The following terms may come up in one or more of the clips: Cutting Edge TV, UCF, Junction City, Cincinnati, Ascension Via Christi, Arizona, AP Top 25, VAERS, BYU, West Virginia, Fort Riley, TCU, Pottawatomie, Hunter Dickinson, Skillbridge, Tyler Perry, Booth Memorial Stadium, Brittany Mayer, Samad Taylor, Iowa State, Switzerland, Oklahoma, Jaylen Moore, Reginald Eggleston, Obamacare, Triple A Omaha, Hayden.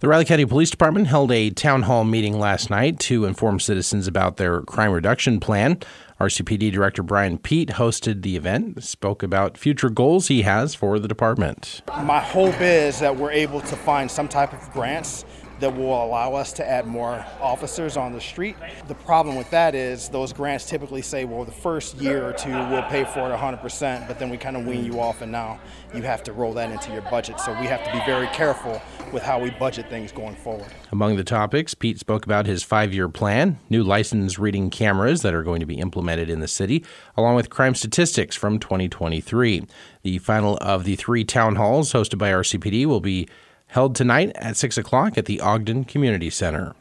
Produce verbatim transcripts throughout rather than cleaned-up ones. The Riley County Police Department held a town hall meeting last night to inform citizens about their crime reduction plan. R C P D Director Brian Pete hosted the event, spoke about future goals he has for the department. My hope is that we're able to find some type of grants that will allow us to add more officers on the street. The problem with that is those grants typically say, well, the first year or two we'll pay for it one hundred percent, but then we kind of wean you off, and now you have to roll that into your budget. So we have to be very careful with how we budget things going forward. Among the topics, Pete spoke about his five-year plan, new license reading cameras that are going to be implemented in the city, along with crime statistics from twenty twenty-three. The final of the three town halls hosted by R C P D will be held tonight at six o'clock at the Ogden Community Center.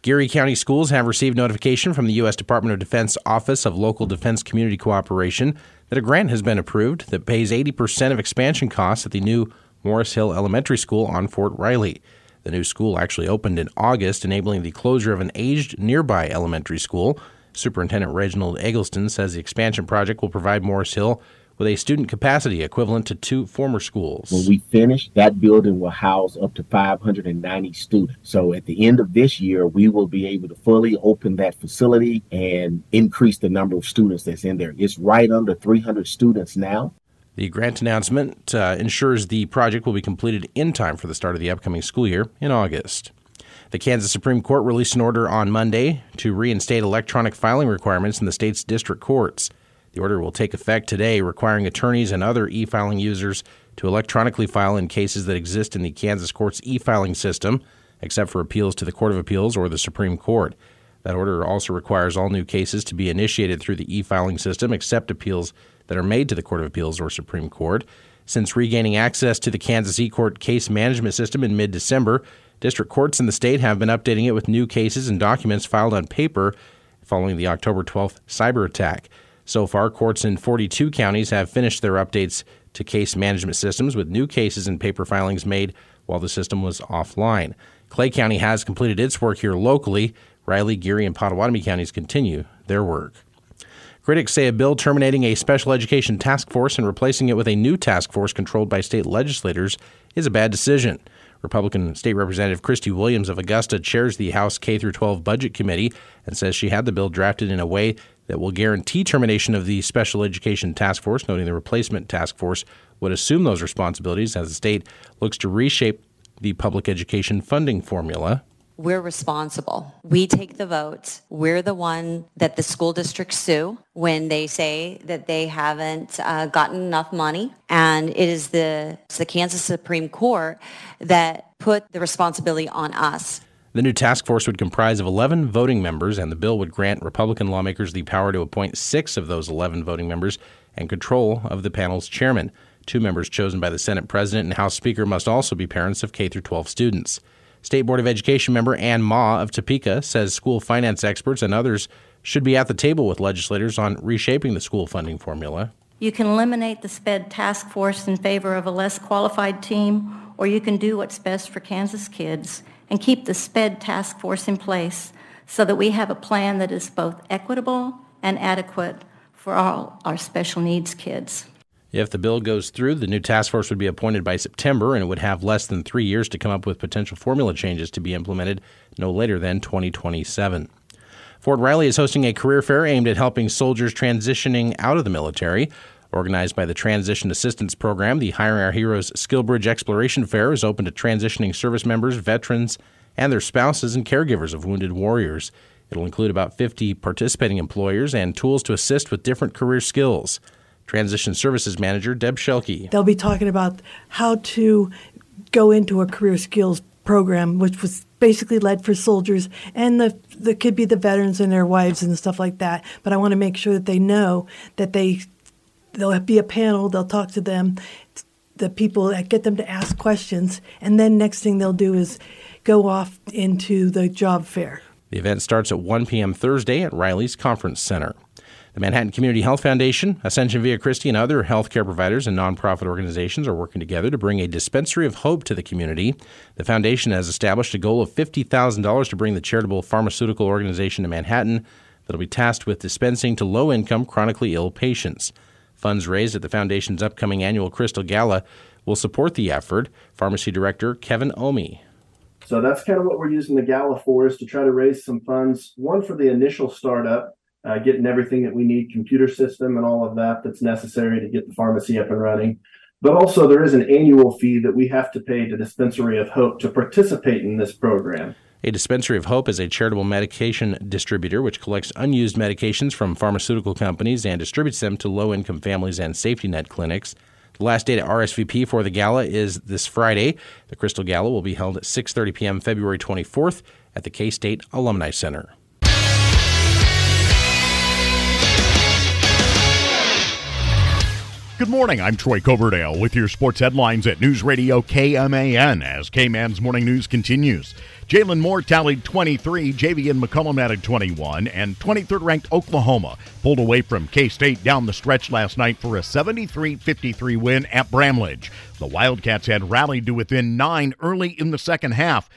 Geary County schools have received notification from the U S Department of Defense Office of Local Defense Community Cooperation that a grant has been approved that pays eighty percent of expansion costs at the new Morris Hill Elementary School on Fort Riley. The new school actually opened in August, enabling the closure of an aged nearby elementary school. Superintendent Reginald Eggleston says the expansion project will provide Morris Hill with a student capacity equivalent to two former schools. When we finish, that building will house up to five hundred ninety students. So at the end of this year, we will be able to fully open that facility and increase the number of students that's in there. It's right under three hundred students now. The grant announcement uh, ensures the project will be completed in time for the start of the upcoming school year in August. The Kansas Supreme Court released an order on Monday to reinstate electronic filing requirements in the state's district courts. The order will take effect today, requiring attorneys and other e-filing users to electronically file in cases that exist in the Kansas court's e-filing system, except for appeals to the Court of Appeals or the Supreme Court. That order also requires all new cases to be initiated through the e-filing system, except appeals that are made to the Court of Appeals or Supreme Court. Since regaining access to the Kansas e-court case management system in mid-December, district courts in the state have been updating it with new cases and documents filed on paper following the October twelfth cyber attack. So far, courts in forty-two counties have finished their updates to case management systems with new cases and paper filings made while the system was offline. Clay County has completed its work here locally. Riley, Geary, and Pottawatomie counties continue their work. Critics say a bill terminating a special education task force and replacing it with a new task force controlled by state legislators is a bad decision. Republican State Representative Christy Williams of Augusta chairs the House K through twelve Budget Committee and says she had the bill drafted in a way that will guarantee termination of the Special Education Task Force, noting the replacement task force would assume those responsibilities as the state looks to reshape the public education funding formula. We're responsible. We take the votes. We're the one that the school districts sue when they say that they haven't uh, gotten enough money. And it is the, it's the Kansas Supreme Court that put the responsibility on us. The new task force would comprise of eleven voting members, and the bill would grant Republican lawmakers the power to appoint six of those eleven voting members and control of the panel's chairman. Two members chosen by the Senate president and House Speaker must also be parents of K through twelve students. State Board of Education member Ann Ma of Topeka says school finance experts and others should be at the table with legislators on reshaping the school funding formula. You can eliminate the SPED task force in favor of a less qualified team, or you can do what's best for Kansas kids and keep the SPED task force in place so that we have a plan that is both equitable and adequate for all our special needs kids. If the bill goes through, the new task force would be appointed by September, and it would have less than three years to come up with potential formula changes to be implemented no later than twenty twenty-seven. Fort Riley is hosting a career fair aimed at helping soldiers transitioning out of the military. Organized by the Transition Assistance Program, the Hiring Our Heroes Skillbridge Exploration Fair is open to transitioning service members, veterans, and their spouses and caregivers of wounded warriors. It'll include about fifty participating employers and tools to assist with different career skills. Transition Services Manager Deb Schelke. They'll be talking about how to go into a career skills program, which was basically led for soldiers, and the, the could be the veterans and their wives and stuff like that. But I want to make sure that they know that they, there'll be a panel, they'll talk to them, the people that get them to ask questions, and then next thing they'll do is go off into the job fair. The event starts at one p.m. Thursday at Riley's Conference Center. The Manhattan Community Health Foundation, Ascension Via Christi, and other healthcare providers and nonprofit organizations are working together to bring a dispensary of hope to the community. The foundation has established a goal of fifty thousand dollars to bring the charitable pharmaceutical organization to Manhattan that will be tasked with dispensing to low-income, chronically ill patients. Funds raised at the foundation's upcoming annual Crystal Gala will support the effort. Pharmacy Director Kevin Omi. So that's kind of what we're using the gala for, is to try to raise some funds, one for the initial startup, uh, getting everything that we need, computer system and all of that that's necessary to get the pharmacy up and running. But also there is an annual fee that we have to pay to Dispensary of Hope to participate in this program. A Dispensary of Hope is a charitable medication distributor which collects unused medications from pharmaceutical companies and distributes them to low-income families and safety net clinics. The last day to R S V P for the gala is this Friday. The Crystal Gala will be held at six thirty p.m. February twenty-fourth at the K-State Alumni Center. Good morning, I'm Troy Coverdale with your sports headlines at News Radio K M A N as K-Man's Morning News continues. Jaylen Moore tallied twenty-three, J V N McCollum added twenty-one, and twenty-third-ranked Oklahoma pulled away from K-State down the stretch last night for a seventy-three fifty-three win at Bramlage. The Wildcats had rallied to within nine early in the second half,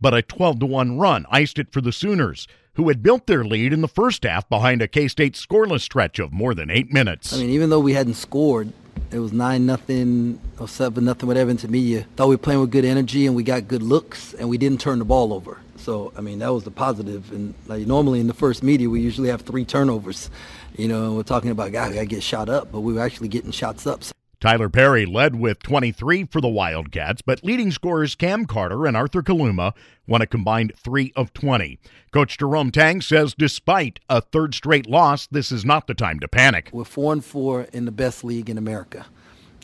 but a twelve to one run iced it for the Sooners, who had built their lead in the first half behind a K-State scoreless stretch of more than eight minutes. I mean, even though we hadn't scored, it was nine nothing or seven nothing, whatever, intermediate. Thought we were playing with good energy and we got good looks and we didn't turn the ball over. So, I mean, that was the positive. And like normally in the first media, we usually have three turnovers. You know, and we're talking about, God, we got to get shot up, but we were actually getting shots up. So Tyler Perry led with twenty-three for the Wildcats, but leading scorers Cam Carter and Arthur Kaluma won a combined three of twenty. Coach Jerome Tang says despite a third straight loss, this is not the time to panic. We're four and four in the best league in America,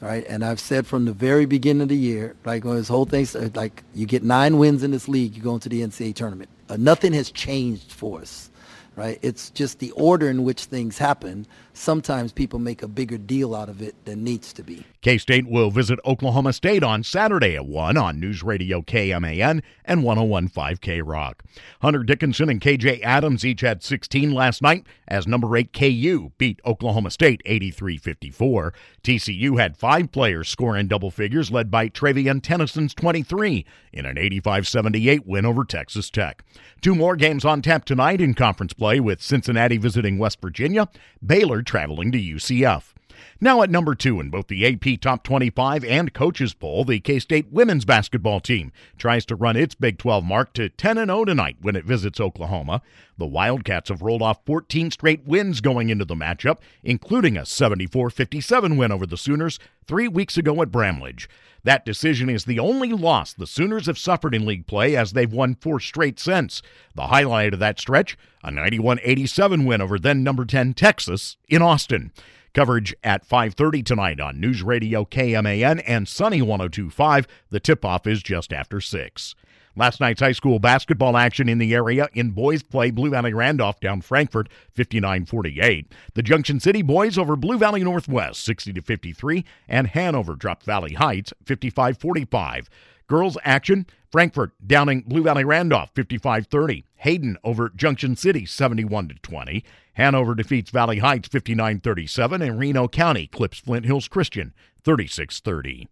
all right? And I've said from the very beginning of the year, like when this whole thing, like you get nine wins in this league, you go into the N C double A tournament. Uh, nothing has changed for us. Right? It's just the order in which things happen. Sometimes people make a bigger deal out of it than needs to be. K-State will visit Oklahoma State on Saturday at one on News Radio K M A N and one oh one point five K-Rock. Hunter Dickinson and K J Adams each had sixteen last night as number eight K U beat Oklahoma State eighty-three fifty-four. T C U had five players score in double figures, led by Travian Tennyson's twenty-three in an eighty-five seventy-eight win over Texas Tech. Two more games on tap tonight in conference play, with Cincinnati visiting West Virginia, Baylor traveling to U C F. Now at number two in both the A P Top twenty-five and Coaches Poll, the K-State women's basketball team tries to run its Big twelve mark to ten and oh tonight when it visits Oklahoma. The Wildcats have rolled off fourteen straight wins going into the matchup, including a seventy-four fifty-seven win over the Sooners three weeks ago at Bramlage. That decision is the only loss the Sooners have suffered in league play, as they've won four straight since. The highlight of that stretch, a ninety-one eighty-seven win over then number ten Texas in Austin. Coverage at five thirty tonight on News Radio K M A N and Sunny one oh two point five. The tip-off is just after six. Last night's high school basketball action in the area. In boys play, Blue Valley Randolph down Frankfurt fifty-nine forty-eight. The Junction City boys over Blue Valley Northwest sixty to fifty-three, and Hanover dropped Valley Heights fifty-five forty-five. Girls action, Frankfurt downing Blue Valley Randolph fifty-five thirty. Hayden over Junction City seventy-one to twenty. Hanover defeats Valley Heights fifty-nine thirty-seven, and Reno County clips Flint Hills Christian thirty-six thirty.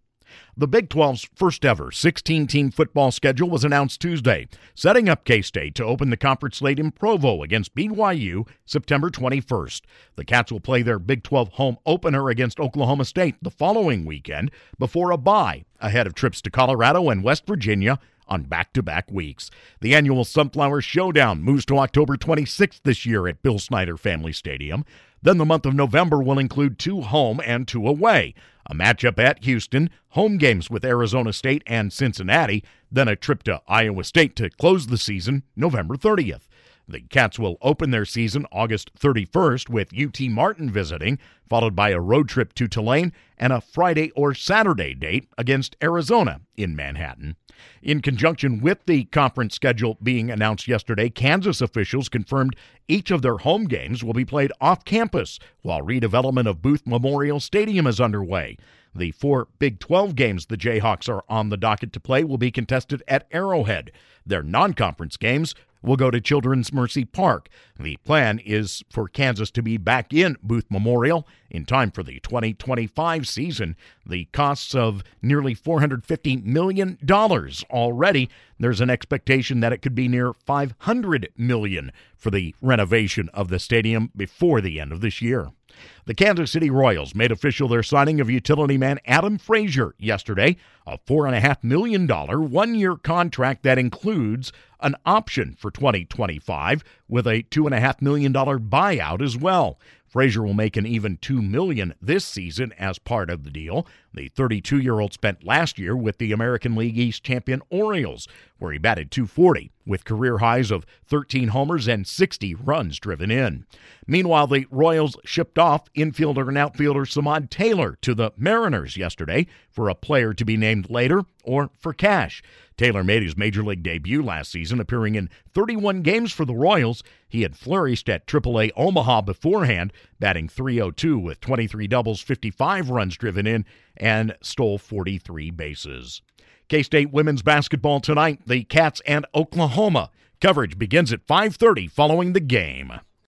The Big twelve's first-ever sixteen-team football schedule was announced Tuesday, setting up K-State to open the conference slate in Provo against B Y U September twenty-first. The Cats will play their Big twelve home opener against Oklahoma State the following weekend before a bye, ahead of trips to Colorado and West Virginia on back-to-back weeks. The annual Sunflower Showdown moves to October twenty-sixth this year at Bill Snyder Family Stadium. Then the month of November will include two home and two away, a matchup at Houston, home games with Arizona State and Cincinnati, then a trip to Iowa State to close the season November thirtieth. The Cats will open their season August thirty-first with U T Martin visiting, followed by a road trip to Tulane and a Friday or Saturday date against Arizona in Manhattan. In conjunction with the conference schedule being announced yesterday, Kansas officials confirmed each of their home games will be played off campus while redevelopment of Booth Memorial Stadium is underway. The four Big twelve games the Jayhawks are on the docket to play will be contested at Arrowhead. Their non-conference games will go to Children's Mercy Park. The plan is for Kansas to be back in Booth Memorial in time for the twenty twenty-five season. The costs of nearly four hundred fifty million dollars already. There's an expectation that it could be near five hundred million dollars for the renovation of the stadium before the end of this year. The Kansas City Royals made official their signing of utility man Adam Frazier yesterday, a four point five million dollars one-year contract that includes an option for twenty twenty-five with a two point five million dollars buyout as well. Frazier will make an even two million dollars this season as part of the deal. The thirty-two-year-old spent last year with the American League East champion Orioles, where he batted two forty with career highs of thirteen homers and sixty runs driven in. Meanwhile, the Royals shipped off infielder and outfielder Samad Taylor to the Mariners yesterday for a player to be named later or for cash. Taylor made his Major League debut last season, appearing in thirty-one games for the Royals. He had flourished at triple A Omaha beforehand, batting three oh two with twenty-three doubles, fifty-five runs driven in, and stole forty-three bases. K-State women's basketball tonight, the Cats and Oklahoma. Coverage begins at five thirty following the game.